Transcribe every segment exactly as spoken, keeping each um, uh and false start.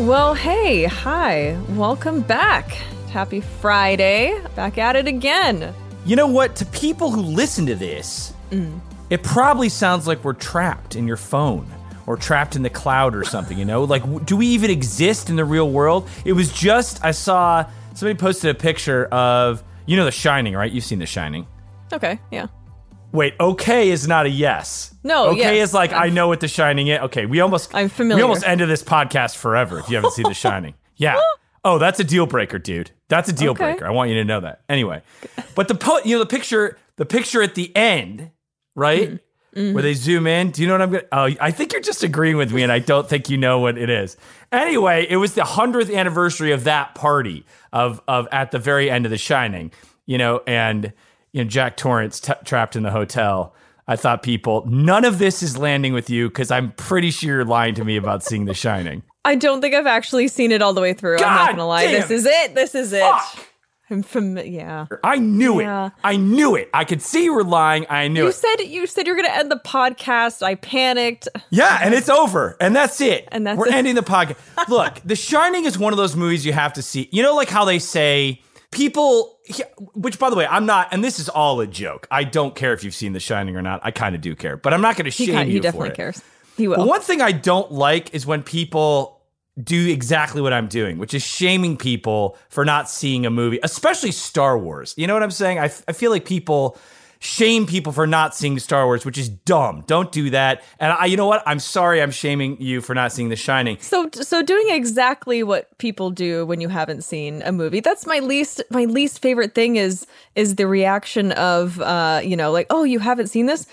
Well, hey, hi, welcome back. Happy Friday. Back at it again. You know what? To people who listen to this, mm. it probably sounds like we're trapped in your phone or trapped in the cloud or something, you know? Like, do we even exist in the real world? It was just, I saw somebody posted a picture of, you know, The Shining, right? You've seen The Shining. Okay, yeah. Wait, okay is not a yes. No, okay yes. is like, I'm, I know what The Shining is. Okay, we almost I'm familiar. We almost ended this podcast forever if you haven't seen The Shining. Yeah. Oh, that's a deal breaker, dude. That's a deal okay. breaker. I want you to know that. Anyway, but the po- you know the picture, the picture at the end, right? Mm-hmm. Where they zoom in. Do you know what I'm going to... Oh, I think you're just agreeing with me, and I don't think you know what it is. Anyway, it was the hundredth anniversary of that party of of at the very end of The Shining, you know, and... you know, Jack Torrance t- trapped in the hotel. I thought, people, none of this is landing with you because I'm pretty sure you're lying to me about seeing The Shining. I don't think I've actually seen it all the way through. God I'm not gonna lie. This is it. This is Fuck. it. I'm familiar. Yeah, I knew yeah. it. I knew it. I could see you were lying. I knew you it. You said you said you're going to end the podcast. I panicked. Yeah, and it's over, and that's it. And that's we're it. ending the podcast. Look, The Shining is one of those movies you have to see. You know, like how they say. People, which, by the way, I'm not, and this is all a joke. I don't care if you've seen The Shining or not. I kind of do care, but I'm not going to shame you for it. He definitely cares. He will. But one thing I don't like is when people do exactly what I'm doing, which is shaming people for not seeing a movie, especially Star Wars. You know what I'm saying? I, f- I feel like people shame people for not seeing Star Wars, which is dumb. Don't do that. And I, you know what? I'm sorry I'm shaming you for not seeing The Shining. So so doing exactly what people do when you haven't seen a movie. That's my least my least favorite thing is is the reaction of, uh, you know, like, oh, you haven't seen this?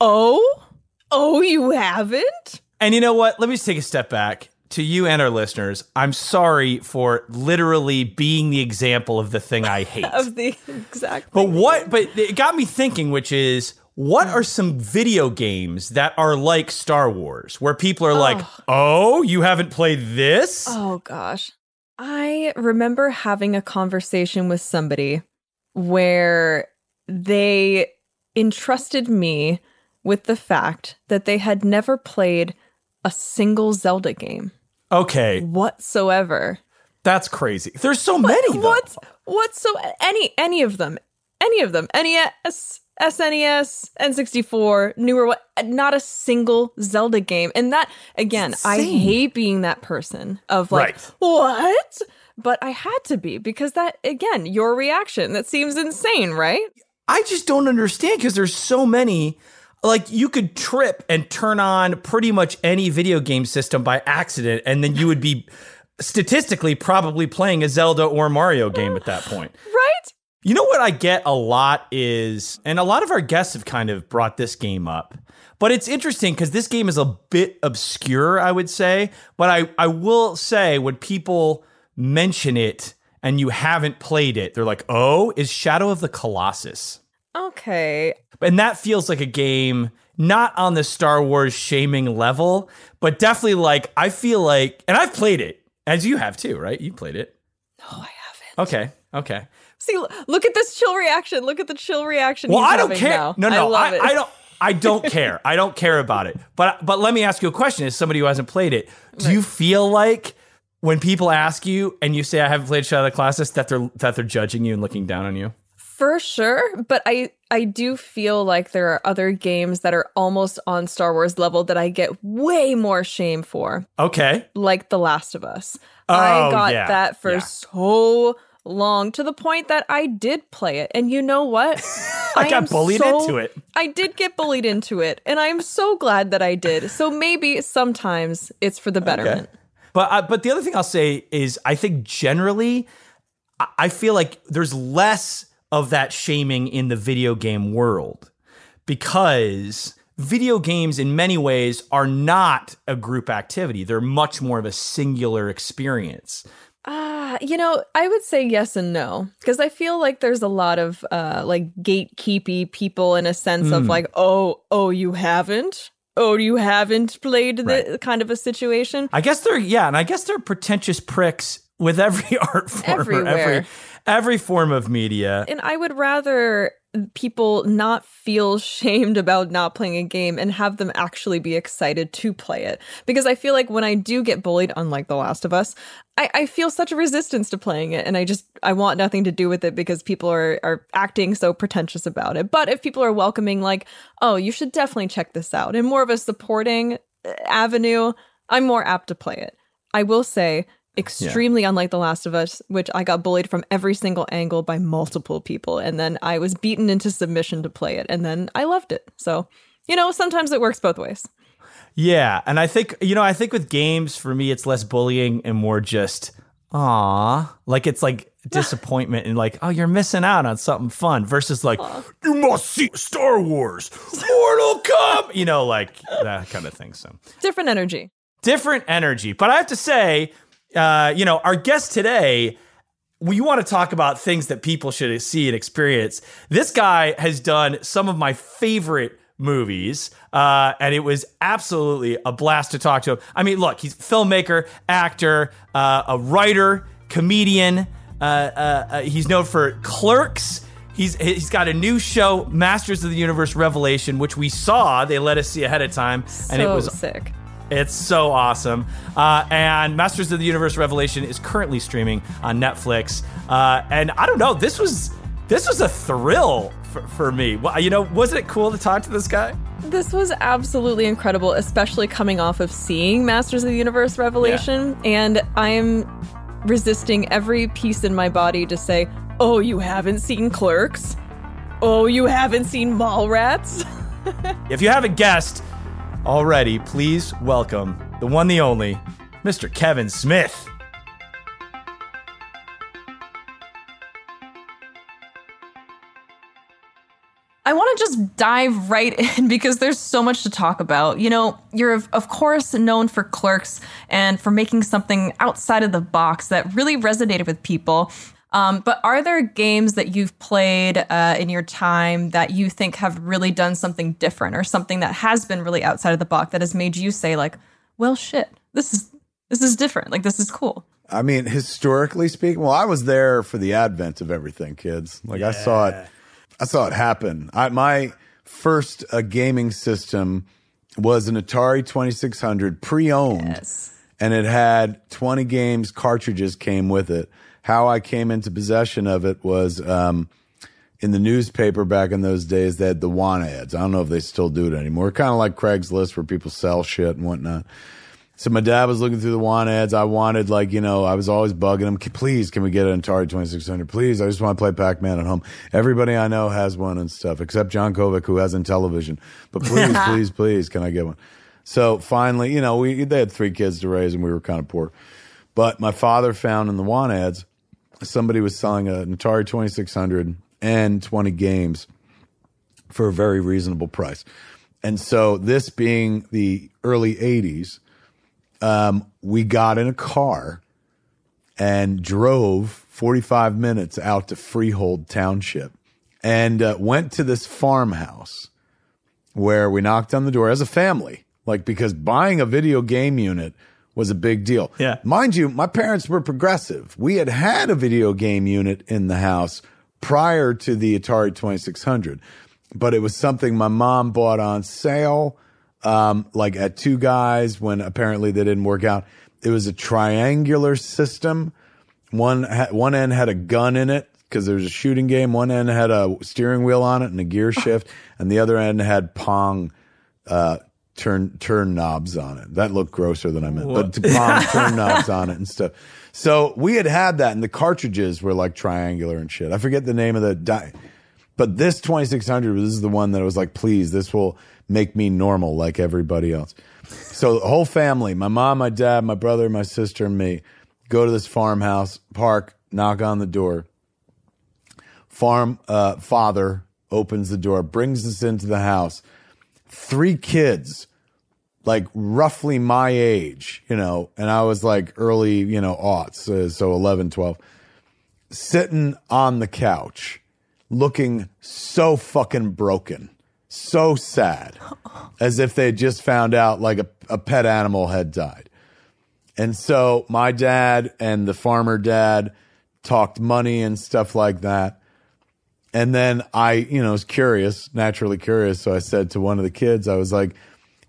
Oh? Oh, you haven't? And you know what? Let me just take a step back. To you and our listeners, I'm sorry for literally being the example of the thing I hate. Of the exact. But what? But it got me thinking, which is, what are some video games that are like Star Wars, where people are oh. like, "Oh, you haven't played this?" Oh gosh, I remember having a conversation with somebody where they entrusted me with the fact that they had never played a single Zelda game. Okay. Whatsoever. That's crazy. There's so what, many, though. What? What? So any any of them, any of them, N E S, S N E S, N sixty-four, newer. What? Not a single Zelda game. And that again, I hate being that person of like right. what? But I had to be because that again, your reaction that seems insane, right? I just don't understand because there's so many. Like, you could trip and turn on pretty much any video game system by accident, and then you would be statistically probably playing a Zelda or Mario game at that point. Right? You know what I get a lot is, and a lot of our guests have kind of brought this game up, but it's interesting because this game is a bit obscure, I would say, but I, I will say when people mention it and you haven't played it, they're like, oh, is Shadow of the Colossus. Okay. And that feels like a game, not on the Star Wars shaming level, but definitely like, I feel like, and I've played it, as you have too, right? You played it. No, I haven't. Okay, okay. See, look at this chill reaction. Look at the chill reaction Well, he's I don't care. Now. No, no, I, love I, it. I don't I don't care. I don't care about it. But but let me ask you a question as somebody who hasn't played it. Do right. you feel like when people ask you and you say, I haven't played Shadow of the Colossus, that they're that they're judging you and looking down on you? For sure, but I, I do feel like there are other games that are almost on Star Wars level that I get way more shame for. Okay. Like The Last of Us. Oh, I got yeah. that for yeah. so long, to the point that I did play it. And you know what? I, I got bullied so, into it. I did get bullied into it, and I'm so glad that I did. So maybe sometimes it's for the betterment. Okay. But uh, but the other thing I'll say is I think generally I, I feel like there's less of that shaming in the video game world, because video games in many ways are not a group activity. They're much more of a singular experience. Uh, you know, I would say yes and no, because I feel like there's a lot of uh, like gatekeepy people in a sense mm. of like, oh, oh, you haven't. Oh, you haven't played the right. kind of a situation. I guess they're, yeah, and I guess they're pretentious pricks with every art form. Everywhere. Or every, every form of media. And I would rather people not feel shamed about not playing a game and have them actually be excited to play it. Because I feel like when I do get bullied, unlike The Last of Us, I, I feel such a resistance to playing it. And I just, I want nothing to do with it because people are, are acting so pretentious about it. But if people are welcoming, like, oh, you should definitely check this out, and more of a supporting avenue, I'm more apt to play it. I will say, extremely yeah. unlike The Last of Us, which I got bullied from every single angle by multiple people, and then I was beaten into submission to play it, and then I loved it. So, you know, sometimes it works both ways. Yeah, and I think, you know, I think with games, for me, it's less bullying and more just, aw, like it's like disappointment and like, oh, you're missing out on something fun, versus like, aww, you must see Star Wars, Mortal Kombat, you know, like that kind of thing. So different energy. Different energy. But I have to say, Uh, you know, our guest today, we want to talk about things that people should see and experience. This guy has done some of my favorite movies, uh, and it was absolutely a blast to talk to him. I mean, look, he's a filmmaker, actor, uh, a writer, comedian. Uh, uh, uh, he's known for Clerks. He's he's got a new show, Masters of the Universe Revelation, which we saw. They let us see ahead of time, so and it was sick. It's so awesome. Uh, and Masters of the Universe Revelation is currently streaming on Netflix. Uh, and I don't know, this was this was a thrill for, for me. Well, you know, wasn't it cool to talk to this guy? This was absolutely incredible, especially coming off of seeing Masters of the Universe Revelation. Yeah. And I'm resisting every piece in my body to say, oh, you haven't seen Clerks? Oh, you haven't seen Mallrats? If you haven't guessed already, please welcome the one, the only, Mister Kevin Smith. I want to just dive right in because there's so much to talk about. You know, you're, of, of course, known for Clerks and for making something outside of the box that really resonated with people. Um, but are there games that you've played uh, in your time that you think have really done something different, or something that has been really outside of the box that has made you say, like, well, shit, this is this is different. Like, this is cool. I mean, historically speaking, well, I was there for the advent of everything, kids. Like, yeah. I saw it. I saw it happen. I, my first uh, gaming system was an Atari twenty-six hundred pre-owned. Yes. And it had twenty games, cartridges came with it. How I came into possession of it was um, in the newspaper back in those days, they had the want ads. I don't know if they still do it anymore. Kind of like Craigslist, where people sell shit and whatnot. So my dad was looking through the want ads. I wanted, like, you know, I was always bugging him. Please, can we get an Atari twenty-six hundred? Please, I just want to play Pac-Man at home. Everybody I know has one and stuff, except John Kovac, who has Intellivision. But please, please, please, can I get one? So finally, you know, we they had three kids to raise, and we were kind of poor. But my father found in the want ads, somebody was selling an Atari twenty-six hundred and twenty games for a very reasonable price. And so this being the early eighties, um, we got in a car and drove forty-five minutes out to Freehold Township, and uh, went to this farmhouse where we knocked on the door as a family, like, because buying a video game unit was a big deal. Yeah. Mind you, my parents were progressive. We had had a video game unit in the house prior to the Atari twenty-six hundred, but it was something my mom bought on sale, um, like at Two Guys, when apparently they didn't work out. It was a triangular system. One, ha- one end had a gun in it, because there was a shooting game. One end had a steering wheel on it and a gear shift, and the other end had Pong uh, turn turn knobs on it. That looked grosser than I meant, what? But Pong turn knobs on it and stuff. So we had had that, and the cartridges were like triangular and shit. I forget the name of the di- but this twenty-six hundred, this is the one that I was like, please, this will make me normal like everybody else. So the whole family, my mom, my dad, my brother, my sister, and me, go to this farmhouse, park, knock on the door. Farm uh, father opens the door, brings us into the house. Three kids, like roughly my age, you know, and I was like early, you know, aughts, uh, so eleven, twelve, sitting on the couch looking so fucking broken. So sad, as if they had just found out like a, a pet animal had died. And so my dad and the farmer dad talked money and stuff like that. And then I, you know, was curious, naturally curious. So I said to one of the kids, I was like,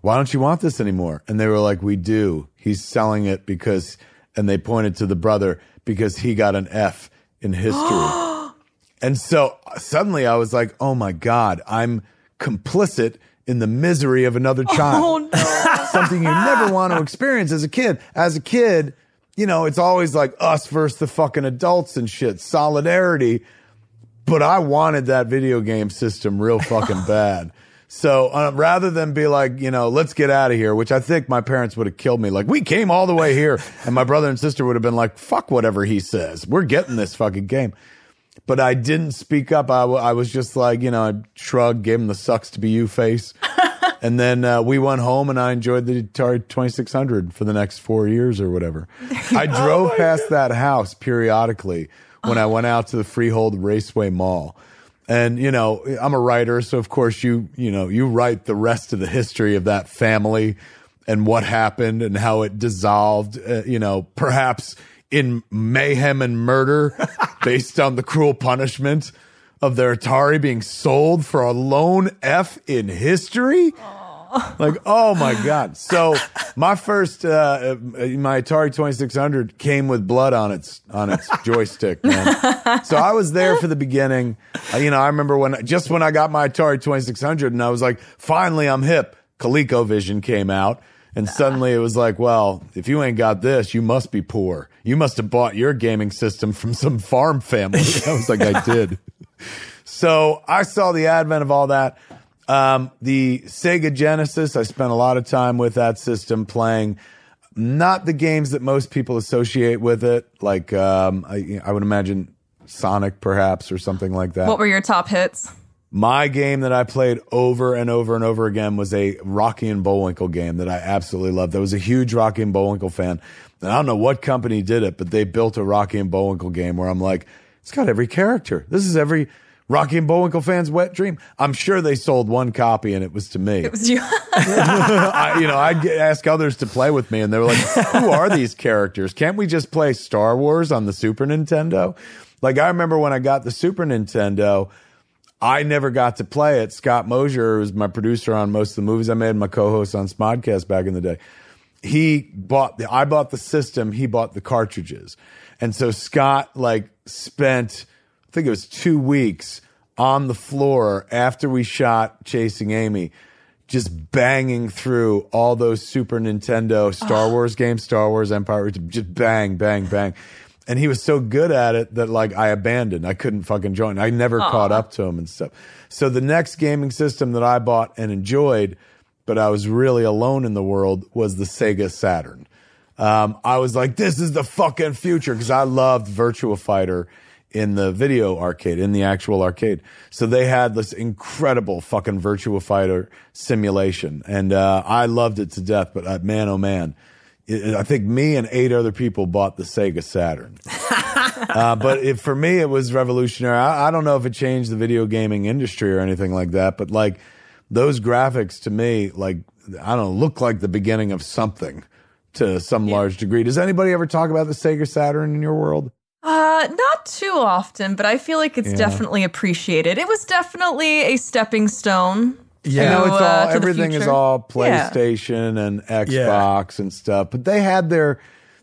why don't you want this anymore? And they were like, we do. He's selling it because, and they pointed to the brother, because he got an F in history. And so suddenly I was like, oh my God, I'm complicit in the misery of another child. Oh, no. Something you never want to experience as a kid. As a kid, you know, it's always like us versus the fucking adults and shit, solidarity. But I wanted that video game system real fucking bad. So uh, rather than be like, you know, let's get out of here, which I think my parents would have killed me. Like, we came all the way here, and my brother and sister would have been like, fuck whatever he says. We're getting this fucking game. But I didn't speak up. I, w- I was just like, you know, I shrugged, gave him the sucks to be you face. And then uh, we went home, and I enjoyed the Atari twenty-six hundred for the next four years or whatever. I drove oh past God. that house periodically when I went out to the Freehold Raceway Mall. And, you know, I'm a writer, so of course you, you know, you write the rest of the history of that family and what happened and how it dissolved, uh, you know, perhaps in mayhem and murder based on the cruel punishment of their Atari being sold for a lone F in history. Aww. Like, oh my God. So my first, uh, my Atari twenty-six hundred came with blood on its, on its joystick, man. So I was there for the beginning. Uh, you know, I remember when, just when I got my Atari twenty-six hundred and I was like, finally I'm hip. ColecoVision came out. And suddenly it was like, well, if you ain't got this, you must be poor. You must have bought your gaming system from some farm family. I was like, I did. So I saw the advent of all that. Um, the Sega Genesis, I spent a lot of time with that system playing. Not the games that most people associate with it. Like, um, I, I would imagine Sonic, perhaps, or something like that. What were your top hits? My game that I played over and over and over again was a Rocky and Bullwinkle game that I absolutely loved. I was a huge Rocky and Bullwinkle fan. And I don't know what company did it, but they built a Rocky and Bullwinkle game where I'm like, it's got every character. This is every Rocky and Bullwinkle fan's wet dream. I'm sure they sold one copy and it was to me. It was you. I, you know, I'd get, ask others to play with me and they were like, who are these characters? Can't we just play Star Wars on the Super Nintendo? Like, I remember when I got the Super Nintendo, I never got to play it. Scott Mosier was my producer on most of the movies I made, my co-host on Smodcast back in the day. He bought the, I bought the system, he bought the cartridges. And so Scott like spent, I think it was two weeks on the floor after we shot Chasing Amy, just banging through all those Super Nintendo Star oh. Wars games, Star Wars Empire, just bang, bang, bang. And he was so good at it that, like, I abandoned. I couldn't fucking join. I never Aww. caught up to him and stuff. So the next gaming system that I bought and enjoyed, but I was really alone in the world, was the Sega Saturn. Um, I was like, this is the fucking future, because I loved Virtua Fighter in the video arcade, in the actual arcade. So they had this incredible fucking Virtua Fighter simulation. And uh, I loved it to death, but uh, man, oh, man. I think me and eight other people bought the Sega Saturn. uh, but it, for me, it was revolutionary. I, I don't know if it changed the video gaming industry or anything like that, but like those graphics to me, like, I don't know, look like the beginning of something to some yeah. large degree. Does anybody ever talk about the Sega Saturn in your world? Uh, not too often, but I feel like it's yeah. definitely appreciated. It was definitely a stepping stone. Yeah, you know, it's all, uh, everything is all PlayStation yeah. and Xbox yeah. and stuff. But they had their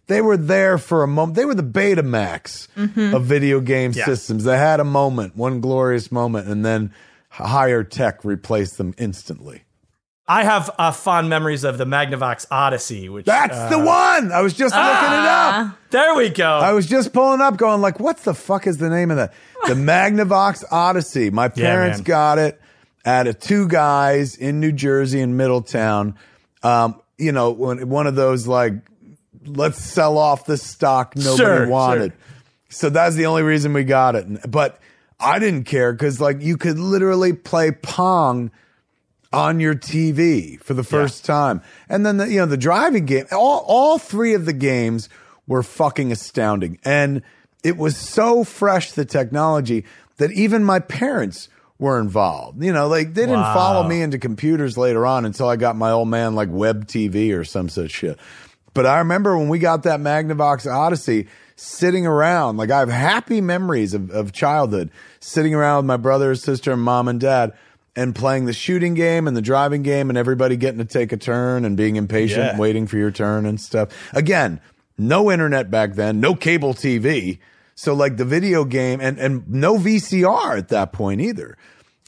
They were there for a moment. They were the Betamax mm-hmm. of video game yeah. systems. They had a moment, one glorious moment, and then higher tech replaced them instantly. I have uh, fond memories of the Magnavox Odyssey, which that's uh, the one. I was just ah, looking it up. There we go. I was just pulling up, going like, "What the fuck is the name of that?" The Magnavox Odyssey. My parents yeah, got it at a Two Guys in New Jersey in Middletown. Um, you know, when one of those like, let's sell off the stock nobody sure, wanted. Sure. So that's the only reason we got it. But I didn't care because like you could literally play Pong on your T V for the first yeah. time. And then, the, you know, the driving game, all, all three of the games were fucking astounding. And it was so fresh, the technology, that even my parents were involved. You know, like they didn't wow. follow me into computers later on until I got my old man like web T V or some such shit. But I remember when we got that Magnavox Odyssey sitting around, like I have happy memories of, of childhood, sitting around with my brother, sister, and mom and dad, and playing the shooting game and the driving game and everybody getting to take a turn and being impatient yeah. and waiting for your turn and stuff. Again, no internet back then, no cable T V. So like the video game and, and no V C R at that point either.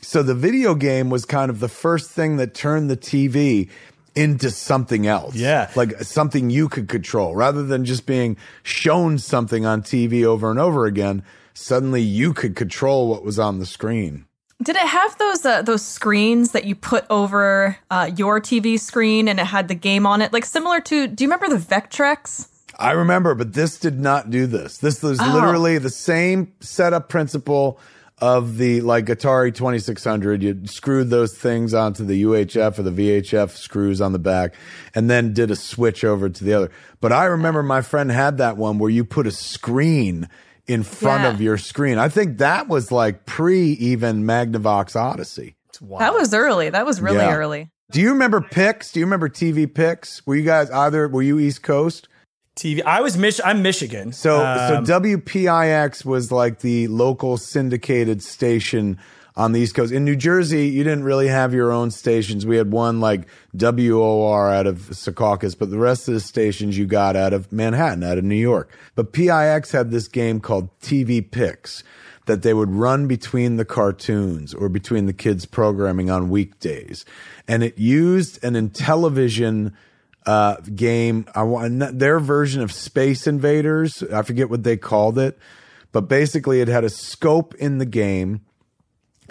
So the video game was kind of the first thing that turned the T V into something else. Yeah. Like something you could control rather than just being shown something on T V over and over again. Suddenly you could control what was on the screen. Did it have those uh, those screens that you put over uh, your T V screen and it had the game on it? Like similar to, do you remember the Vectrex? I remember, but this did not do this. This was oh. literally the same setup principle of the like Atari twenty-six hundred. You screwed those things onto the U H F or the V H F screws on the back and then did a switch over to the other. But I remember my friend had that one where you put a screen in front yeah. of your screen. I think that was like pre even Magnavox Odyssey. That was early. That was really yeah. early. Do you remember P I X? Do you remember T V P I X? Were you guys either, were you East Coast? T V, I was, Mich- I'm Michigan. So, um, so W P I X was like the local syndicated station on the East Coast. In New Jersey, you didn't really have your own stations. We had one like W O R out of Secaucus, but the rest of the stations you got out of Manhattan, out of New York. But P I X had this game called T V Picks that they would run between the cartoons or between the kids' programming on weekdays. And it used an Intellivision uh, game, I want their version of Space Invaders. I forget what they called it, but basically it had a scope in the game.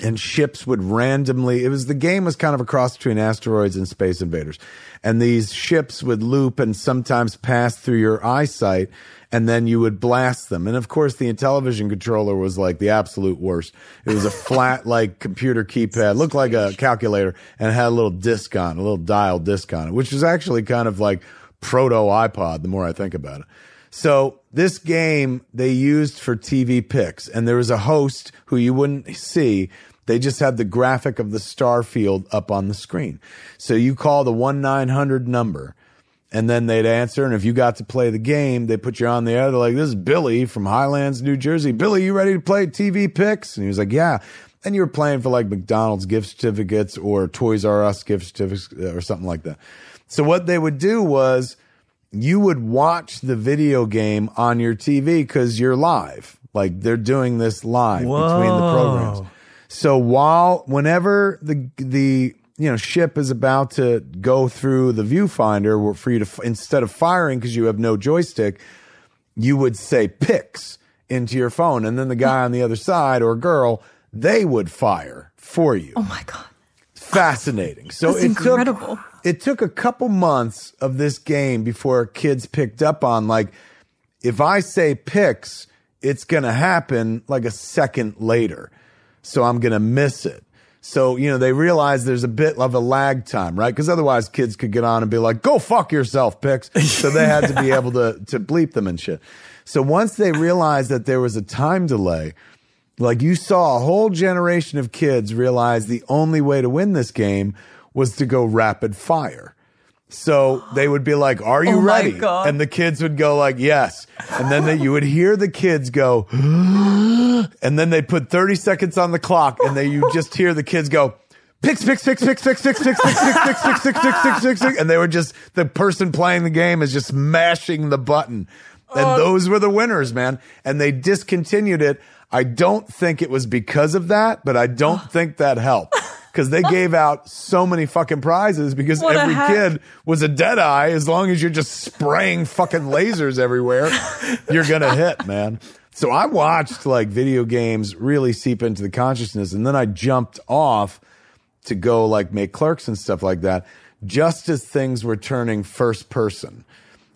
And ships would randomly, it was, the game was kind of a cross between Asteroids and Space Invaders. And these ships would loop and sometimes pass through your eyesight, and then you would blast them. And of course, the Intellivision controller was like the absolute worst. It was a flat, like, computer keypad, looked like a calculator, and had a little disc on, a little dial disc on it, which was actually kind of like proto-iPod, the more I think about it. So this game they used for T V Picks, and there was a host who you wouldn't see. They just had the graphic of the star field up on the screen. So you call the one nine hundred number, and then they'd answer, and if you got to play the game, they put you on the air. They're like, this is Billy from Highlands, New Jersey. Billy, you ready to play T V Picks? And he was like, yeah. And you were playing for like McDonald's gift certificates or Toys R Us gift certificates or something like that. So what they would do was, you would watch the video game on your T V because you're live. Like they're doing this live Whoa. Between the programs. So while, whenever the, the, you know, ship is about to go through the viewfinder for you to, instead of firing because you have no joystick, you would say picks into your phone. And then the guy on the other side or girl, they would fire for you. Oh my God. Fascinating. So it's incredible. Took, it took a couple months of this game before kids picked up on, like, if I say picks, it's going to happen like a second later. So I'm going to miss it. So, you know, they realize there's a bit of a lag time, right? Because otherwise kids could get on and be like, go fuck yourself, picks. So they had to be able to, to bleep them and shit. So once they realized that there was a time delay, like you saw a whole generation of kids realize the only way to win this game was to go rapid fire. So they would be like, are you oh ready? And the kids would go like, yes. And then they, you would hear the kids go, and then they put thirty seconds on the clock, and then you just hear the kids go, picks, picks, picks, picks, picks, picks, picks, picks, picks, picks, picks, picks, picks, picks, and they were just, the person playing the game is just mashing the button. And those were the winners, man. And they discontinued it. I don't think it was because of that, but I don't think that helped. Because they gave out so many fucking prizes because what every kid was a Deadeye. As long as you're just spraying fucking lasers everywhere, you're going to hit, man. So I watched like video games really seep into the consciousness. And then I jumped off to go like make Clerks and stuff like that just as things were turning first person.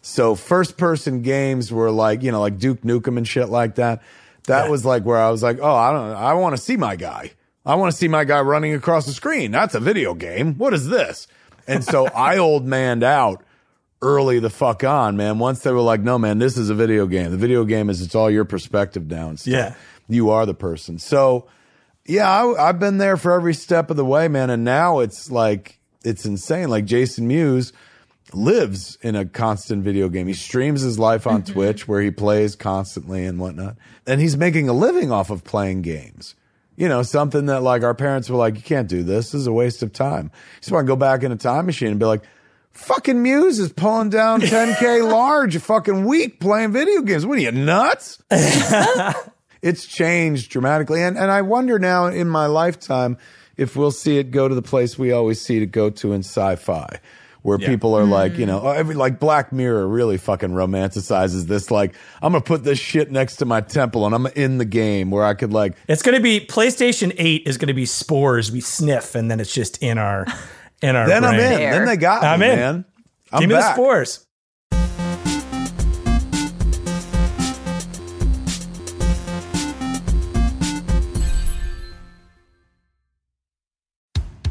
So first person games were like, you know, like Duke Nukem and shit like that. That yeah. was like where I was like, oh, I don't know. I want to see my guy. I want to see my guy running across the screen. That's a video game. What is this? And so I old manned out early the fuck on, man. Once they were like, no, man, this is a video game. The video game is it's all your perspective now. And stuff. Yeah. You are the person. So, yeah, I, I've been there for every step of the way, man. And now it's like, it's insane. Like Jason Mewes lives in a constant video game. He streams his life on Twitch where he plays constantly and whatnot. And he's making a living off of playing games. You know, something that like our parents were like, you can't do this. This is a waste of time. Just want to go back in a time machine and be like, fucking Mewes is pulling down ten K large a fucking week playing video games. What are you, nuts? It's changed dramatically. And, and I wonder now in my lifetime if we'll see it go to the place we always see it go to in sci-fi. Where yeah. people are like, you know, like Black Mirror really fucking romanticizes this. Like, I'm going to put this shit next to my temple and I'm in the game where I could like. It's going to be PlayStation eight is going to be spores we sniff and then it's just in our in our. Then brain. I'm in. There. Then they got me, I'm in. Man. I'm Give back. me the spores.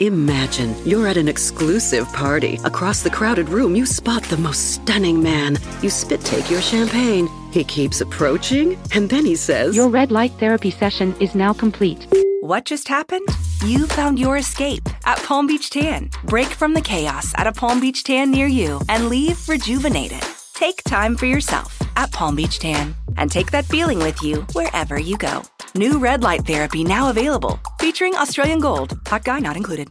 Imagine you're at an exclusive party. Across the crowded room, you spot the most stunning man. You spit take your champagne. He keeps approaching, and then he says, "Your red light therapy session is now complete." What just happened? You found your escape at Palm Beach Tan. Break from the chaos at a Palm Beach Tan near you and leave rejuvenated. Take time for yourself at Palm Beach Tan and take that feeling with you wherever you go. New red light therapy now available, featuring Australian gold. Hot guy not included.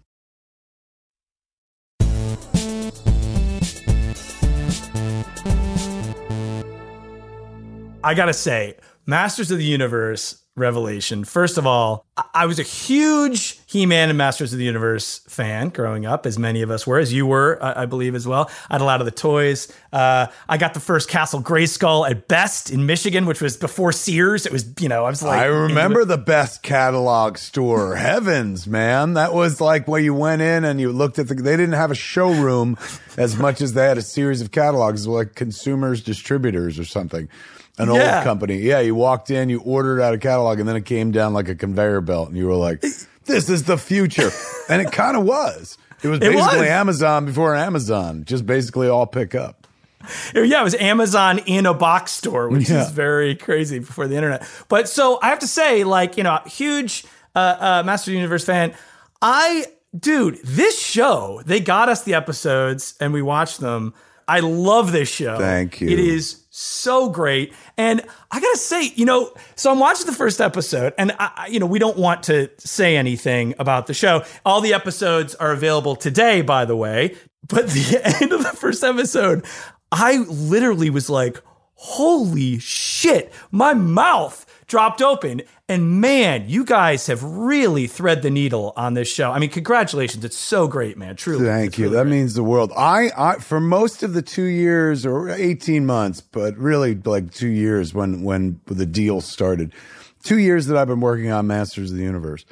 I gotta say, Masters of the Universe Revelation. First of all, I was a huge He-Man and Masters of the Universe fan growing up, as many of us were, as you were, I, I believe, as well. I had a lot of the toys. Uh, I got the first Castle Grayskull at Best in Michigan, which was before Sears. It was, you know, I was like... I remember the Best catalog store. Heavens, man. That was like where you went in and you looked at the... They didn't have a showroom as much as they had a series of catalogs, like Consumers Distributors or something. An yeah. old company. Yeah, you walked in, you ordered out a catalog, and then it came down like a conveyor belt, and you were like, this is the future. And it kind of was. It was basically it was. Amazon before Amazon, just basically all pick up. Yeah, it was Amazon in a box store, which yeah. is very crazy before the internet. But so I have to say, like, you know, huge uh, uh, Masters of the Universe fan. I, dude, this show, they got us the episodes, and we watched them. I love this show. Thank you. It is so great. And I got to say, you know, so I'm watching the first episode and, I, you know, we don't want to say anything about the show. All the episodes are available today, by the way. But the end of the first episode, I literally was like, holy shit, my mouth dropped open. And man, you guys have really thread the needle on this show. I mean, congratulations. It's so great, man. Truly. Thank it's you. Really that great. means the world. I, I, for most of the two years or eighteen months, but really like two years when, when the deal started, two years that I've been working on Masters of the Universe,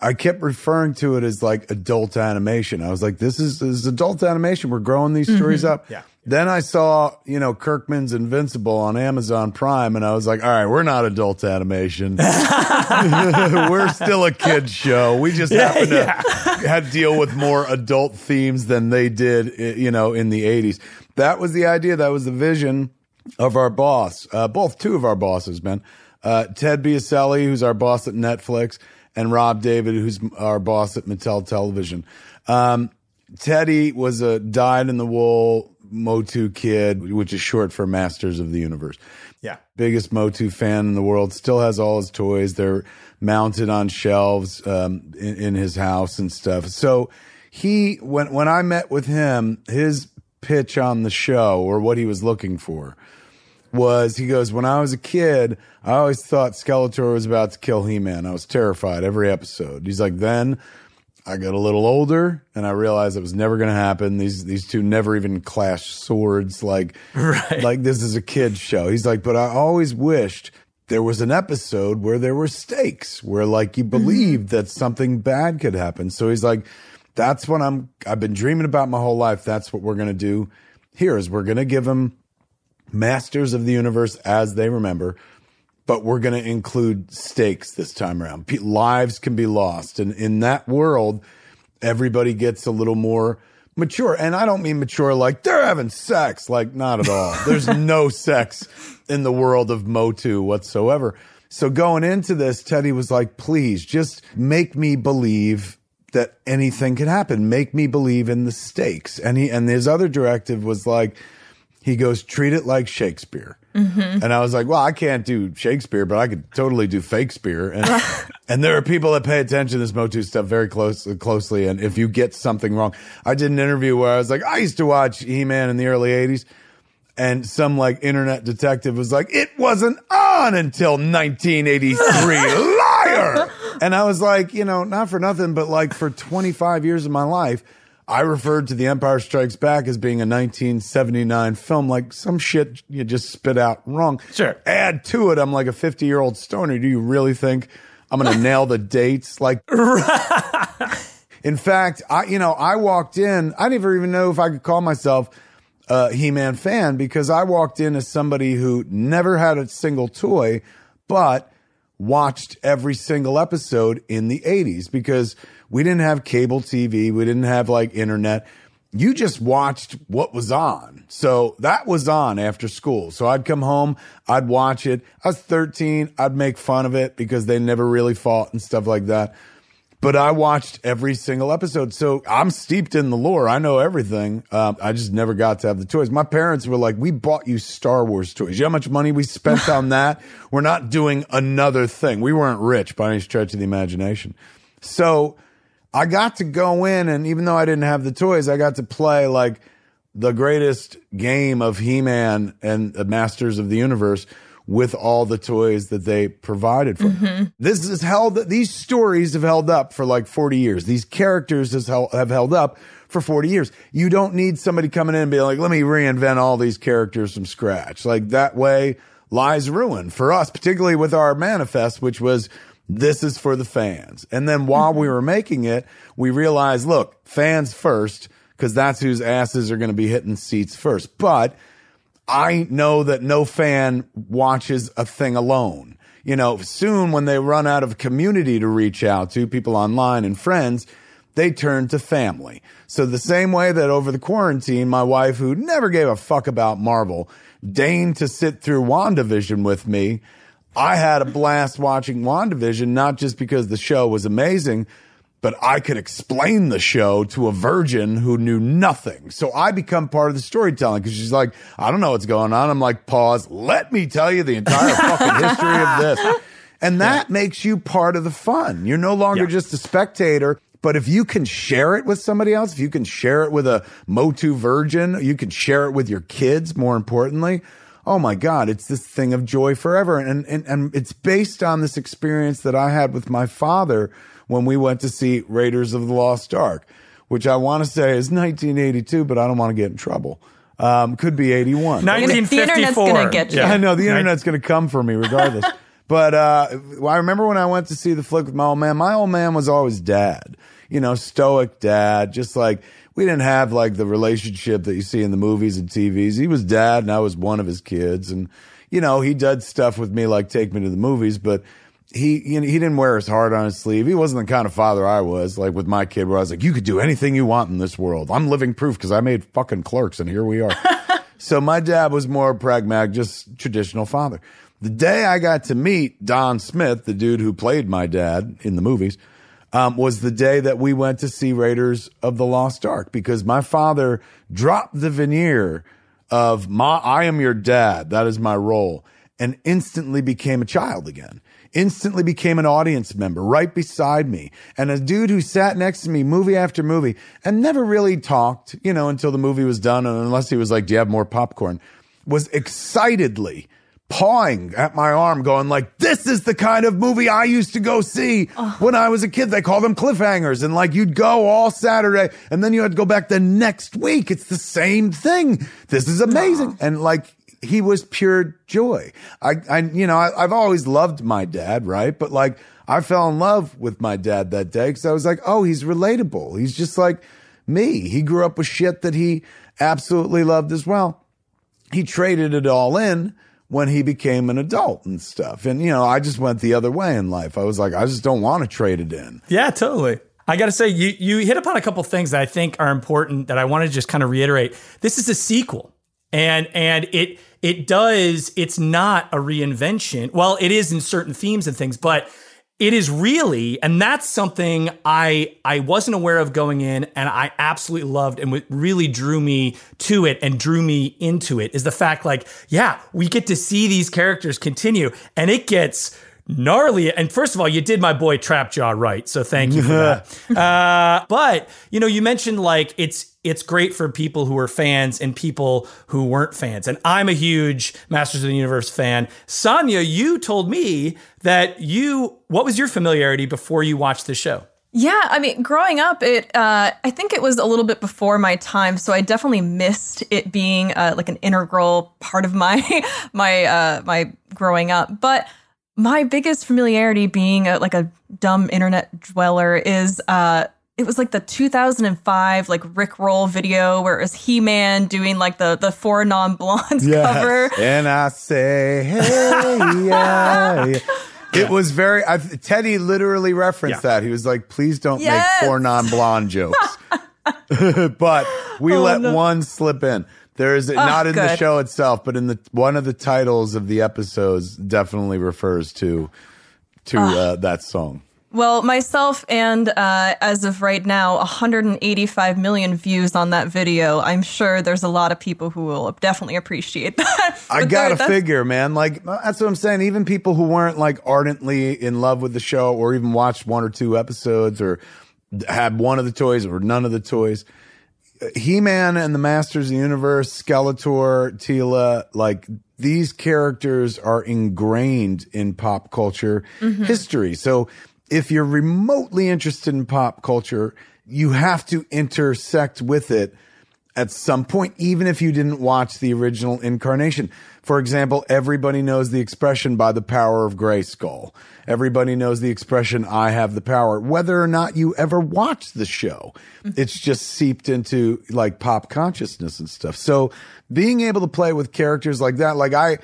I kept referring to it as like adult animation. I was like, this is, this is adult animation. We're growing these stories mm-hmm. up. Yeah. Then I saw, you know, Kirkman's Invincible on Amazon Prime, and I was like, all right, we're not adult animation. We're still a kid's show. We just yeah, happen to yeah. have to deal with more adult themes than they did, you know, in the eighties. That was the idea. That was the vision of our boss, uh, both two of our bosses, man. Uh, Ted Biaselli, who's our boss at Netflix, and Rob David, who's our boss at Mattel Television. Um, Teddy was a dyed-in-the-wool MOTU kid, which is short for Masters of the Universe. Yeah. Biggest MOTU fan in the world. Still has all his toys. They're mounted on shelves um, in, in his house and stuff. So he, when, when I met with him, his pitch on the show, or what he was looking for, was he goes, when I was a kid, I always thought Skeletor was about to kill He-Man. I was terrified every episode. He's like, then I got a little older and I realized it was never going to happen. These these two never even clashed swords. Like, right. like this is a kid's show. He's like, but I always wished there was an episode where there were stakes, where like you believed that something bad could happen. So he's like, that's what I'm, I've been dreaming about my whole life. That's what we're going to do here is we're going to give him Masters of the Universe as they remember. But we're going to include stakes this time around. P- lives can be lost. And in that world, everybody gets a little more mature. And I don't mean mature like they're having sex. Like, not at all. There's no sex in the world of MOTU whatsoever. So going into this, Teddy was like, please, just make me believe that anything can happen. Make me believe in the stakes. And he and his other directive was like, he goes, treat it like Shakespeare. Mm-hmm. And I was like, well, I can't do Shakespeare, but I could totally do Fakespeare. And, and there are people that pay attention to this MOTU stuff very close, closely. And if you get something wrong, I did an interview where I was like, I used to watch He-Man in the early eighties. And some like internet detective was like, it wasn't on until nineteen eighty-three. Liar. And I was like, you know, not for nothing, but like for twenty-five years of my life, I referred to The Empire Strikes Back as being a nineteen seventy-nine film, like some shit you just spit out wrong. Sure. Add to it, I'm like a fifty-year-old stoner. Do you really think I'm going to nail the dates? Like, in fact, I, you know, I walked in. I didn't even know if I could call myself a He-Man fan because I walked in as somebody who never had a single toy, but watched every single episode in the eighties because we didn't have cable T V. We didn't have like internet. You just watched what was on. So that was on after school. So I'd come home. I'd watch it. I was thirteen. I'd make fun of it because they never really fought and stuff like that. But I watched every single episode. So I'm steeped in the lore. I know everything. Um, I just never got to have the toys. My parents were like, we bought you Star Wars toys. You know how much money we spent on that? We're not doing another thing. We weren't rich by any stretch of the imagination. So I got to go in, and even though I didn't have the toys, I got to play like the greatest game of He-Man and the Masters of the Universe with all the toys that they provided for. Mm-hmm. This is held, these stories have held up for like forty years. These characters has held, have held up for forty years. You don't need somebody coming in and being like, let me reinvent all these characters from scratch. Like that way lies ruined for us, particularly with our manifest, which was, this is for the fans. And then while we were making it, we realized, look, fans first, because that's whose asses are going to be hitting seats first. But I know that no fan watches a thing alone. You know, soon when they run out of community to reach out to, people online and friends, they turn to family. So the same way that over the quarantine, my wife, who never gave a fuck about Marvel, deigned to sit through WandaVision with me, I had a blast watching WandaVision, not just because the show was amazing, but I could explain the show to a virgin who knew nothing. So I become part of the storytelling because she's like, I don't know what's going on. I'm like, pause. Let me tell you the entire fucking history of this. And that yeah. makes you part of the fun. You're no longer yeah. just a spectator. But if you can share it with somebody else, if you can share it with a MOTU virgin, you can share it with your kids, more importantly. Oh my God, it's this thing of joy forever. And, and and it's based on this experience that I had with my father when we went to see Raiders of the Lost Ark, which I want to say is nineteen eighty-two, but I don't want to get in trouble. Um, could be eighty-one. nineteen fifty-four. The internet's going to get you. Yeah, I know, the internet's going to come for me regardless. But uh, I remember when I went to see the flick with my old man, my old man was always dad. You know, stoic dad, just like we didn't have like the relationship that you see in the movies and T Vs. He was dad and I was one of his kids. And, you know, he did stuff with me like take me to the movies, but he, you know, he didn't wear his heart on his sleeve. He wasn't the kind of father I was, like with my kid, where I was like, you could do anything you want in this world. I'm living proof because I made fucking Clerks and here we are. So my dad was more pragmatic, just traditional father. The day I got to meet Don Smith, the dude who played my dad in the movies, um, was the day that we went to see Raiders of the Lost Ark, because my father dropped the veneer of, my, I am your dad, that is my role, and instantly became a child again. Instantly became an audience member right beside me. And a dude who sat next to me movie after movie and never really talked, you know, until the movie was done, and unless he was like, do you have more popcorn, was excitedly pawing at my arm going like, this is the kind of movie I used to go see oh. when I was a kid. They call them cliffhangers. And like, you'd go all Saturday and then you had to go back the next week. It's the same thing. This is amazing. Oh. And like, he was pure joy. I, I you know, I, I've always loved my dad, right? But like, I fell in love with my dad that day because I was like, oh, he's relatable. He's just like me. He grew up with shit that he absolutely loved as well. He traded it all in when he became an adult and stuff. And, you know, I just went the other way in life. I was like, I just don't want to trade it in. Yeah, totally. I got to say, you, you hit upon a couple things that I think are important that I want to just kind of reiterate. This is a sequel. And and it it does, it's not a reinvention. Well, it is in certain themes and things, but it is really, and that's something I I wasn't aware of going in, and I absolutely loved, and what really drew me to it and drew me into it is the fact like, yeah, we get to see these characters continue, and it gets gnarly. And first of all, you did my boy Trapjaw right, so thank you for that. Uh, but, you know, you mentioned like it's, it's great for people who are fans and people who weren't fans. And I'm a huge Masters of the Universe fan. Sonia, you told me that you, what was your familiarity before you watched the show? Yeah, I mean, growing up, it uh, I think it was a little bit before my time, so I definitely missed it being uh, like an integral part of my my uh, my growing up. But my biggest familiarity being a, like a dumb internet dweller is uh, it was like the two thousand five like Rickroll video where it was He-Man doing like the the Four Non-Blondes yes. cover. And I say, hey, yeah. yeah. It was very, I, Teddy literally referenced yeah. that. He was like, please don't yes. make four non-blonde jokes. But we oh, let no. one slip in. There is, oh, not in good. the show itself, but in the one of the titles of the episodes definitely refers to to uh, uh, that song. Well, myself and uh, as of right now, one hundred eighty-five million views on that video. I'm sure there's a lot of people who will definitely appreciate that. I gotta figure, man. Like, that's what I'm saying. Even people who weren't like ardently in love with the show or even watched one or two episodes or had one of the toys or none of the toys. He-Man and the Masters of the Universe, Skeletor, Tila, like these characters are ingrained in pop culture mm-hmm. history. So if you're remotely interested in pop culture, you have to intersect with it at some point, even if you didn't watch the original incarnation. For example, everybody knows the expression by the power of Grayskull. Everybody knows the expression, I have the power, whether or not you ever watched the show. It's just seeped into like pop consciousness and stuff. So being able to play with characters like that, like I,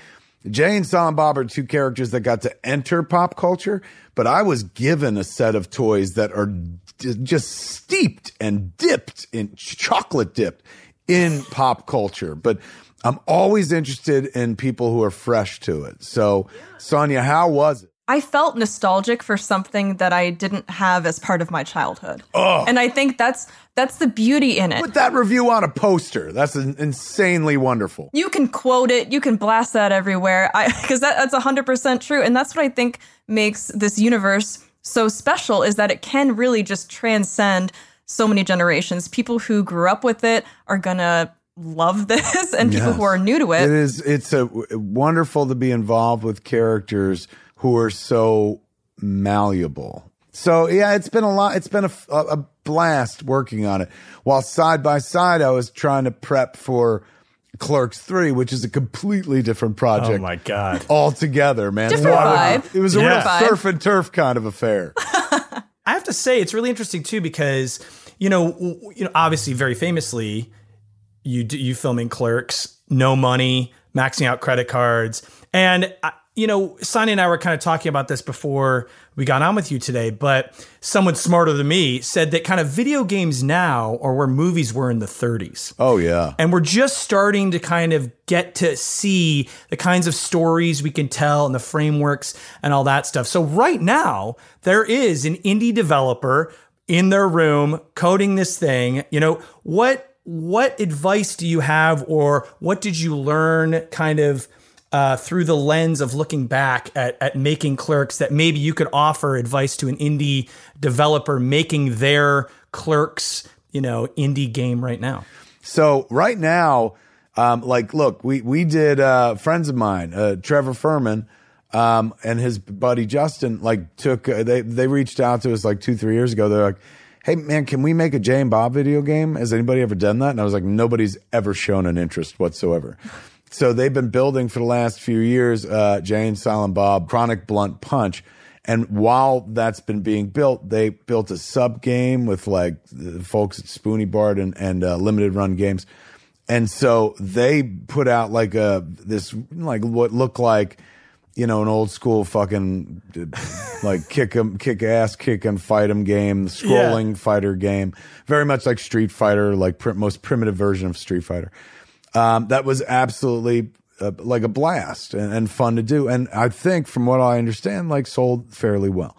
Jay and Silent Bob are two characters that got to enter pop culture, but I was given a set of toys that are d- just steeped and dipped in chocolate dipped in pop culture. But I'm always interested in people who are fresh to it. So, Sonia, how was it? I felt nostalgic for something that I didn't have as part of my childhood. Oh. And I think that's that's the beauty in it. Put that review on a poster. That's an insanely wonderful. You can quote it. You can blast that everywhere. I, because that, that's one hundred percent true. And that's what I think makes this universe so special is that it can really just transcend so many generations. People who grew up with it are going to love this and people yes. who are new to it. It is, it's a, wonderful to be involved with characters who are so malleable. So yeah, it's been a lot. It's been a, a blast working on it. While side by side, I was trying to prep for Clerks three, which is a completely different project. Oh my God. Altogether, man. Different vibe. It was a yeah. real surf and turf kind of affair. I have to say, it's really interesting too, because you know, you know, obviously, very famously, you do, you filming Clerks, no money, maxing out credit cards, and I, you know, Sonny and I were kind of talking about this before we got on with you today, but someone smarter than me said that kind of video games now are where movies were in the thirties. Oh, yeah. And we're just starting to kind of get to see the kinds of stories we can tell and the frameworks and all that stuff. So right now, there is an indie developer in their room coding this thing. You know, what what advice do you have, or what did you learn kind of Uh, through the lens of looking back at, at making Clerks, that maybe you could offer advice to an indie developer making their Clerks, you know, indie game right now? So right now, um, like, look, we, we did uh, friends of mine, uh, Trevor Furman um, and his buddy Justin, like took, uh, they, they reached out to us like two, three years ago. They're like, hey, man, can we make a Jay and Bob video game? Has anybody ever done that? And I was like, nobody's ever shown an interest whatsoever. So they've been building for the last few years, uh, Jay and Silent Bob, Chronic Blunt Punch. And while that's been being built, they built a sub game with like the folks at Spoonie Bard and, and uh, Limited Run Games. And so they put out like a, this, like what looked like, you know, an old school fucking like kick 'em, kick ass, kick and fight 'em game, scrolling yeah. fighter game, very much like Street Fighter, like pr- most primitive version of Street Fighter. Um, that was absolutely uh, like a blast and, and fun to do. And I think from what I understand, like sold fairly well.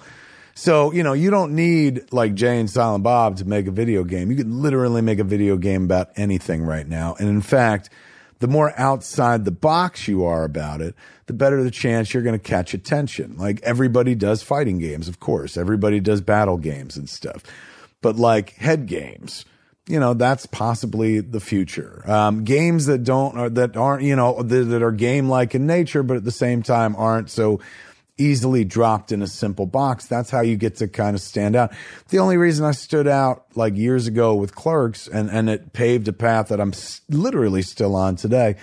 So, you know, you don't need like Jay and Silent Bob to make a video game. You could literally make a video game about anything right now. And in fact, the more outside the box you are about it, the better the chance you're going to catch attention. Like everybody does fighting games, of course. Everybody does battle games and stuff. But like head games, you know, that's possibly the future. Um, games that don't, or that aren't, you know, that, that are game-like in nature, but at the same time aren't so easily dropped in a simple box. That's how you get to kind of stand out. The only reason I stood out like years ago with Clerks, and, and it paved a path that I'm s- literally still on today,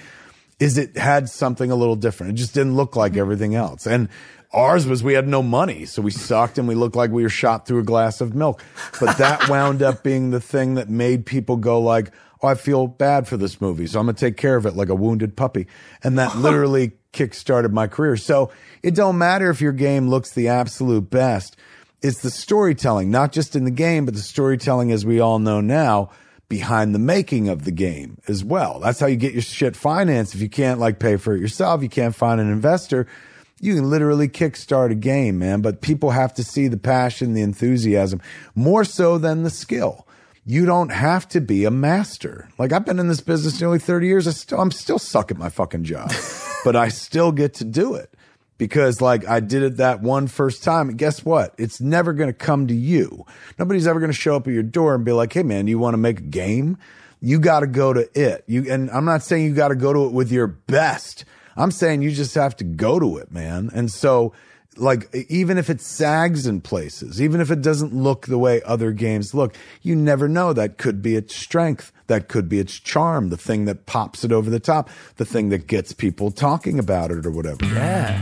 is it had something a little different. It just didn't look like everything else. And ours was, we had no money, so we sucked and we looked like we were shot through a glass of milk. But that wound up being the thing that made people go like, oh, I feel bad for this movie, so I'm going to take care of it like a wounded puppy. And that literally kickstarted my career. So it don't matter if your game looks the absolute best. It's the storytelling, not just in the game, but the storytelling, as we all know now, behind the making of the game as well. That's how you get your shit financed. If you can't like pay for it yourself, you can't find an investor, you can literally kickstart a game, man. But people have to see the passion, the enthusiasm, more so than the skill. You don't have to be a master. Like, I've been in this business nearly thirty years. I still, I'm still suck at my fucking job, but I still get to do it because, like, I did it that one first time. And guess what? It's never going to come to you. Nobody's ever going to show up at your door and be like, hey, man, you want to make a game? You got to go to it. You, and I'm not saying you got to go to it with your best. I'm saying you just have to go to it, man. And so, like, even if it sags in places, even if it doesn't look the way other games look, you never know. That could be its strength. That could be its charm, the thing that pops it over the top, the thing that gets people talking about it or whatever. Yeah.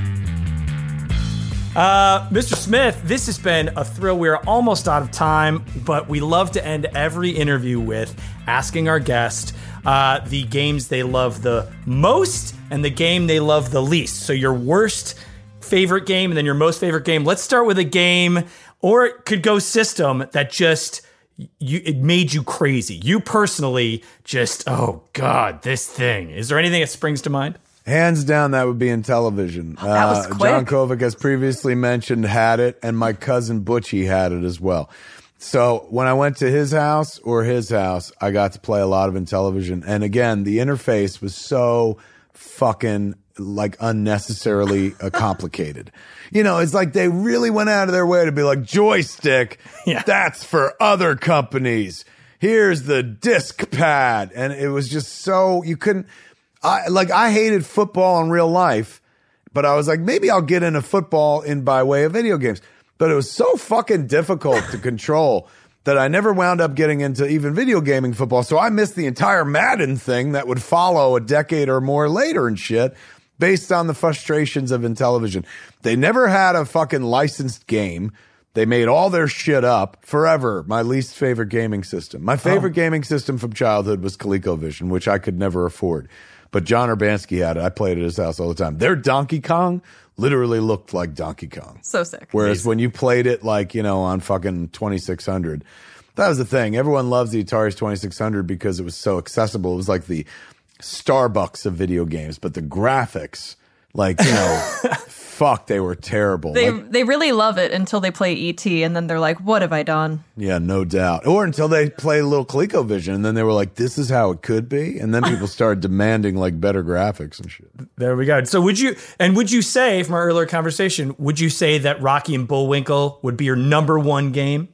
Uh, Mister Smith, this has been a thrill. We are almost out of time, but we love to end every interview with asking our guest uh, the games they love the most and the game they love the least. So your worst favorite game and then your most favorite game. Let's start with a game, or it could go system, that just, you, it made you crazy. You personally just, oh God, this thing. Is there anything that springs to mind? Hands down, that would be Intellivision. Oh, that was quick. Uh, John Kovac, as previously mentioned, had it, and my cousin Butchie had it as well. So when I went to his house or his house, I got to play a lot of Intellivision. And again, the interface was so fucking like unnecessarily complicated. You know, it's like they really went out of their way to be like, joystick, yeah. That's for other companies. Here's the disc pad. And it was just so, you couldn't... I like I hated football in real life, but I was like, maybe I'll get into football in by way of video games. But it was so fucking difficult to control that I never wound up getting into even video gaming football. So I missed the entire Madden thing that would follow a decade or more later and shit, based on the frustrations of Intellivision. They never had a fucking licensed game. They made all their shit up. Forever, my least favorite gaming system. My favorite oh. gaming system from childhood was ColecoVision, which I could never afford. But John Urbanski had it. I played at his house all the time. Their Donkey Kong literally looked like Donkey Kong. So sick. Whereas Amazing. When you played it, like, you know, on fucking twenty-six hundred, that was the thing. Everyone loves the Atari's twenty-six hundred because it was so accessible. It was like the Starbucks of video games, but the graphics, like, you know, fuck, they were terrible. They like, they really love it until they play E T and then they're like, what have I done? Yeah, no doubt. Or until they play a little ColecoVision and then they were like, this is how it could be. And then people started demanding like better graphics and shit. There we go. So would you, and would you say, from our earlier conversation, would you say that Rocky and Bullwinkle would be your number one game?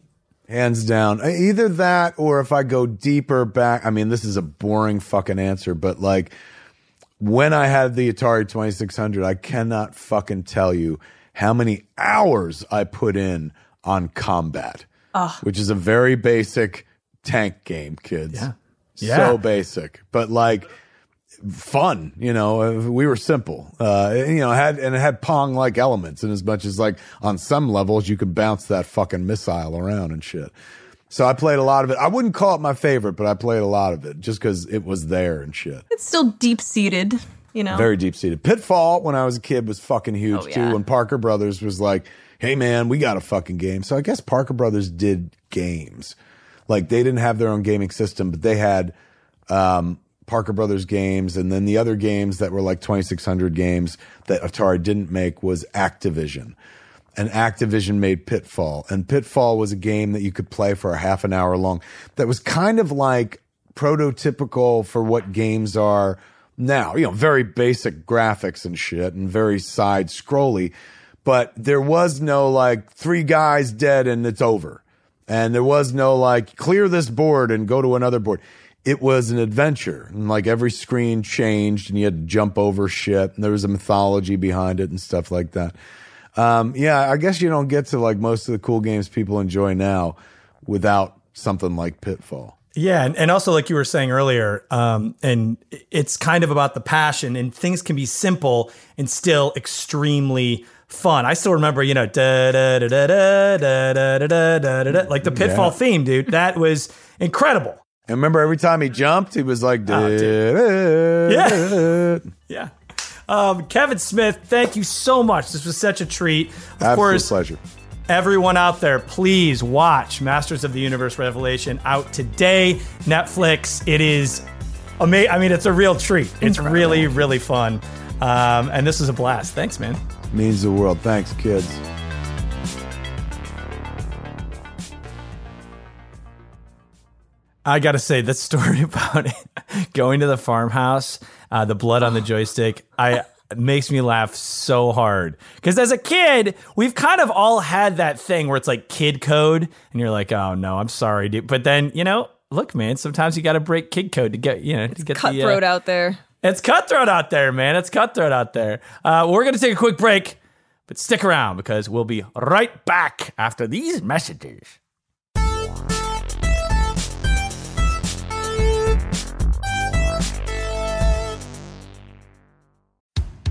Hands down. Either that or if I go deeper back, I mean, this is a boring fucking answer, but like, when I had the Atari twenty-six hundred, I cannot fucking tell you how many hours I put in on combat, Ugh. which is a very basic tank game, kids. Yeah. yeah. So basic, but like fun, you know, we were simple, uh, you know, had, and it had Pong like elements in as much as like on some levels you could bounce that fucking missile around and shit. So I played a lot of it. I wouldn't call it my favorite, but I played a lot of it just because it was there and shit. It's still deep-seated, you know? Very deep-seated. Pitfall, when I was a kid, was fucking huge, oh, yeah. too. And Parker Brothers was like, hey, man, we got a fucking game. So I guess Parker Brothers did games. Like, they didn't have their own gaming system, but they had um, Parker Brothers games. And then the other games that were like twenty-six hundred games that Atari didn't make was Activision. And Activision made Pitfall. And Pitfall was a game that you could play for a half an hour long that was kind of like prototypical for what games are now. You know, very basic graphics and shit and very side-scrolly. But there was no, like, three guys dead and it's over. And there was no, like, clear this board and go to another board. It was an adventure. And, like, every screen changed and you had to jump over shit. And there was a mythology behind it and stuff like that. Um, yeah, I guess you don't get to like most of the cool games people enjoy now without something like Pitfall. Yeah. And, and also, like you were saying earlier, um, and it's kind of about the passion, and things can be simple and still extremely fun. I still remember, you know, da da da da da da da da da da, like the Pitfall yeah. theme, dude. That was incredible. And remember, every time he jumped, he was like, da, oh, da, yeah, da, da. yeah. Um, Kevin Smith, thank you so much. This was such a treat. Of Absolute course, pleasure. Everyone out there, please watch Masters of the Universe Revelation, out today. Netflix. It is amazing. I mean, it's a real treat. It's Incredible. really, really fun. Um, and this was a blast. Thanks, man. Means the world. Thanks, kids. I got to say, this story about going to the farmhouse, uh, the blood on the joystick, I it makes me laugh so hard. Because as a kid, we've kind of all had that thing where it's like kid code, and you're like, oh, no, I'm sorry, dude. But then, you know, look, man, sometimes you got to break kid code to get, you know, it's to get cutthroat the... cutthroat uh, out there. It's cutthroat out there, man. It's cutthroat out there. Uh, we're going to take a quick break, but stick around because we'll be right back after these messages.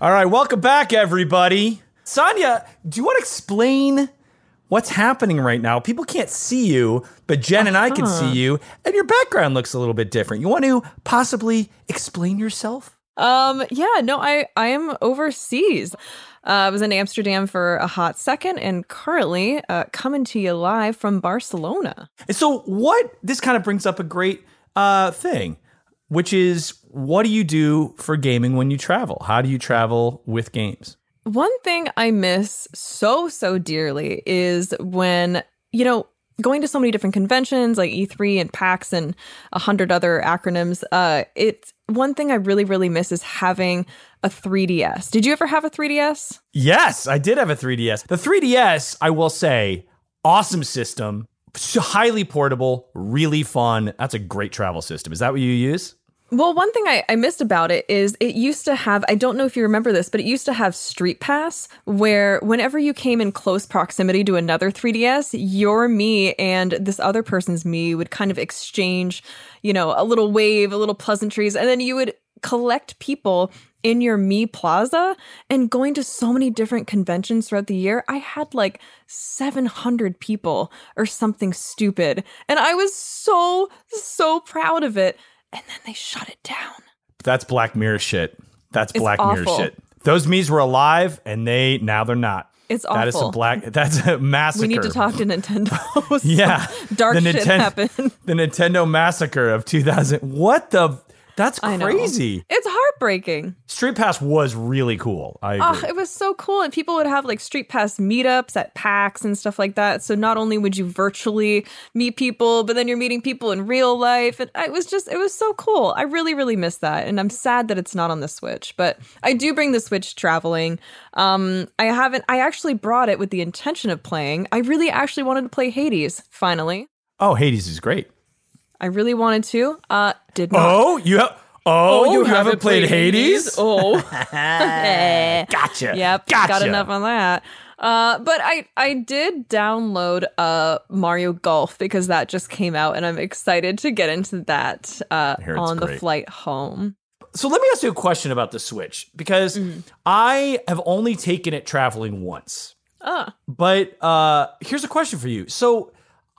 All right, welcome back, everybody. Sonia, do you want to explain what's happening right now? People can't see you, but Jen uh-huh. and I can see you, and your background looks a little bit different. You want to possibly explain yourself? Um, yeah, no, I, I am overseas. Uh, I was in Amsterdam for a hot second, and currently uh, coming to you live from Barcelona. And so what, this kind of brings up a great uh, thing, which is, what do you do for gaming when you travel? How do you travel with games? One thing I miss so, so dearly is when, you know, going to so many different conventions like E three and PAX and a hundred other acronyms, uh, it's one thing I really, really miss is having a three D S. Did you ever have a three D S? Yes, I did have a three D S. The three D S, I will say, awesome system, highly portable, really fun. That's a great travel system. Is that what you use? Well, one thing I, I missed about it is it used to have, I don't know if you remember this, but it used to have Street Pass, where whenever you came in close proximity to another three D S, your me and this other person's me would kind of exchange, you know, a little wave, a little pleasantries, and then you would collect people in your me plaza. And going to so many different conventions throughout the year, I had like seven hundred people or something stupid. And I was so, so proud of it. And then they shut it down. That's Black Mirror shit. That's it's Black awful. Mirror shit. Those me's were alive, and they now they're not. It's awful. That is a black. That's a massacre. We need to talk to Nintendo. Yeah, dark the shit Ninten- happened. The Nintendo massacre of two thousand. What the? That's crazy. It's heartbreaking. Street Pass was really cool. I agree. Oh, it was so cool. And people would have like Street Pass meetups at PAX and stuff like that. So not only would you virtually meet people, but then you're meeting people in real life. And it was just, it was so cool. I really, really miss that. And I'm sad that it's not on the Switch. But I do bring the Switch traveling. Um, I haven't, I actually brought it with the intention of playing. I really actually wanted to play Hades, finally. Oh, Hades is great. I really wanted to. Uh, did not. Oh, you have. Oh, oh you, you haven't, haven't played, played Hades? Hades? Oh, gotcha. Yep, gotcha. Got enough on that. Uh, but I, I did download uh Mario Golf because that just came out, and I'm excited to get into that uh on great. the flight home. So let me ask you a question about the Switch, because mm. I have only taken it traveling once. Uh. But uh, here's a question for you. So.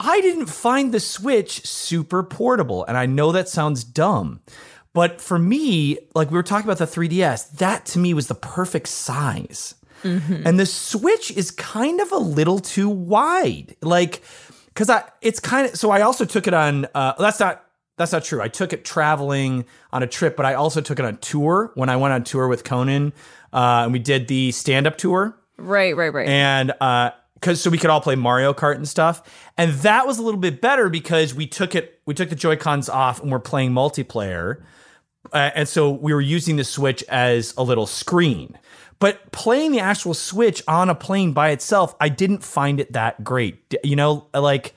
I didn't find the Switch super portable, and I know that sounds dumb, but for me, like we were talking about the three D S, that to me was the perfect size. Mm-hmm. And the Switch is kind of a little too wide. Like, cause I, it's kind of, so I also took it on, uh, that's not, that's not true. I took it traveling on a trip, but I also took it on tour when I went on tour with Conan, uh, and we did the stand-up tour. Right, right, right. And, uh, Cause so we could all play Mario Kart and stuff. And that was a little bit better because we took it, we took the Joy-Cons off and we're playing multiplayer. Uh, and so we were using the Switch as a little screen, but playing the actual Switch on a plane by itself, I didn't find it that great. You know, like,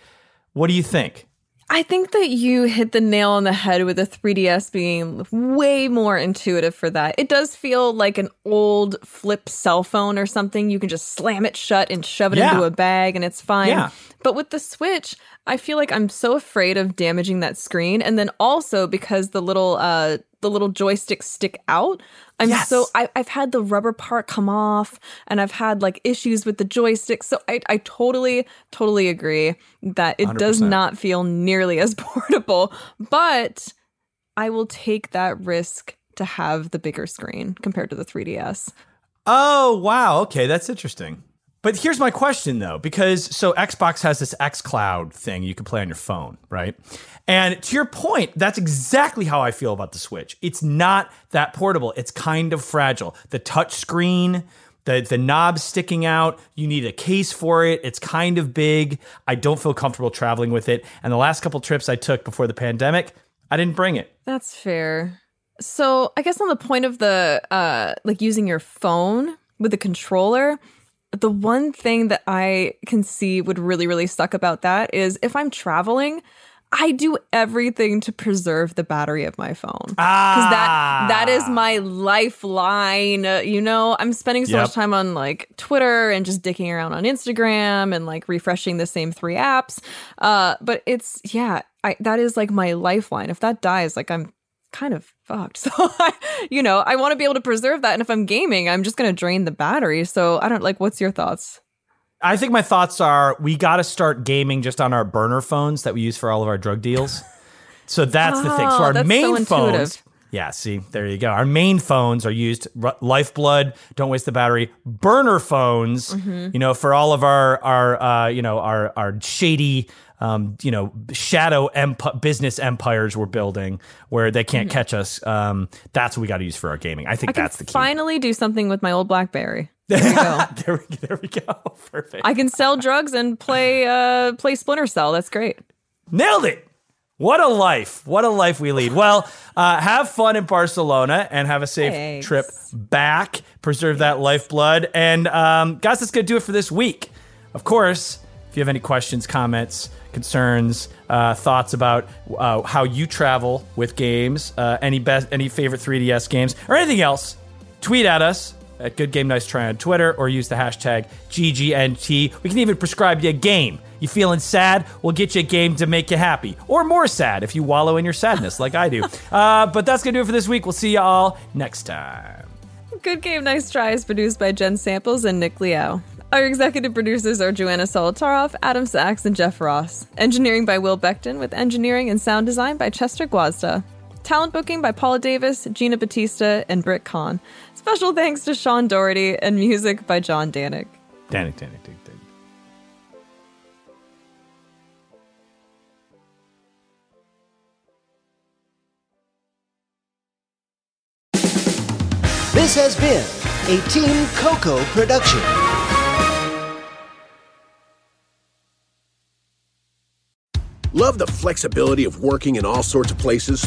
what do you think? I think that you hit the nail on the head with the three D S being way more intuitive for that. It does feel like an old flip cell phone or something. You can just slam it shut and shove it yeah. into a bag and it's fine. Yeah. But with the Switch, I feel like I'm so afraid of damaging that screen. And then also because the little uh, the little joysticks stick out. I'm yes. so I, I've had the rubber part come off and I've had like issues with the joystick. So I, I totally, totally agree that it one hundred percent does not feel nearly as portable, but I will take that risk to have the bigger screen compared to the three D S. Oh, wow. Okay. That's interesting. But here's my question though, because so Xbox has this xCloud thing you can play on your phone, right? And to your point, that's exactly how I feel about the Switch. It's not that portable. It's kind of fragile. The touch screen, the, the knobs sticking out, you need a case for it. It's kind of big. I don't feel comfortable traveling with it. And the last couple trips I took before the pandemic, I didn't bring it. That's fair. So I guess on the point of the, uh, like using your phone with a controller, the one thing that I can see would really, really suck about that is if I'm traveling, I do everything to preserve the battery of my phone. Because ah. that, that is my lifeline. Uh, you know, I'm spending so yep. much time on like Twitter and just dicking around on Instagram and like refreshing the same three apps. Uh, but it's, yeah, I, that is like my lifeline. If that dies, like I'm kind of fucked. So, I, you know, I want to be able to preserve that. And if I'm gaming, I'm just going to drain the battery. So I don't like, what's your thoughts? I think my thoughts are we got to start gaming just on our burner phones that we use for all of our drug deals. So that's oh, the thing. So our main so phones. Yeah, see, there you go. Our main phones are used, r- lifeblood, don't waste the battery, burner phones, mm-hmm. you know, for all of our, our uh, you know, our, our shady, um, you know, shadow emp- business empires we're building where they can't mm-hmm. catch us. Um, that's what we got to use for our gaming. I think I that's the key. Finally do something with my old BlackBerry. There we go. there, we, there we go. Perfect. I can sell drugs and play uh, play Splinter Cell. That's great. Nailed it. What a life. What a life we lead. Well, uh, have fun in Barcelona and have a safe Thanks. trip back. Preserve Thanks. that lifeblood. And um, guys, that's going to do it for this week. Of course, if you have any questions, comments, concerns, uh, thoughts about uh, how you travel with games, uh, any best, any favorite three D S games, or anything else, tweet at us at Good Game Nights Try on Twitter, or use the hashtag G G N T. We can even prescribe you a game. You feeling sad? We'll get you a game to make you happy, or more sad if you wallow in your sadness like I do. Uh, but that's gonna do it for this week. We'll see you all next time. Good Game Nights Try is produced by Jen Samples and Nick Liao. Our executive producers are Joanna Solitaroff, Adam Sachs, and Jeff Ross. Engineering by Will Beckton, with engineering and sound design by Chester Guazda. Talent booking by Paula Davis, Gina Batista, and Britt Kahn. Special thanks to Sean Doherty, and music by John Danik. Danik, Danik, Danik. This has been a Team Coco production. Love the flexibility of working in all sorts of places?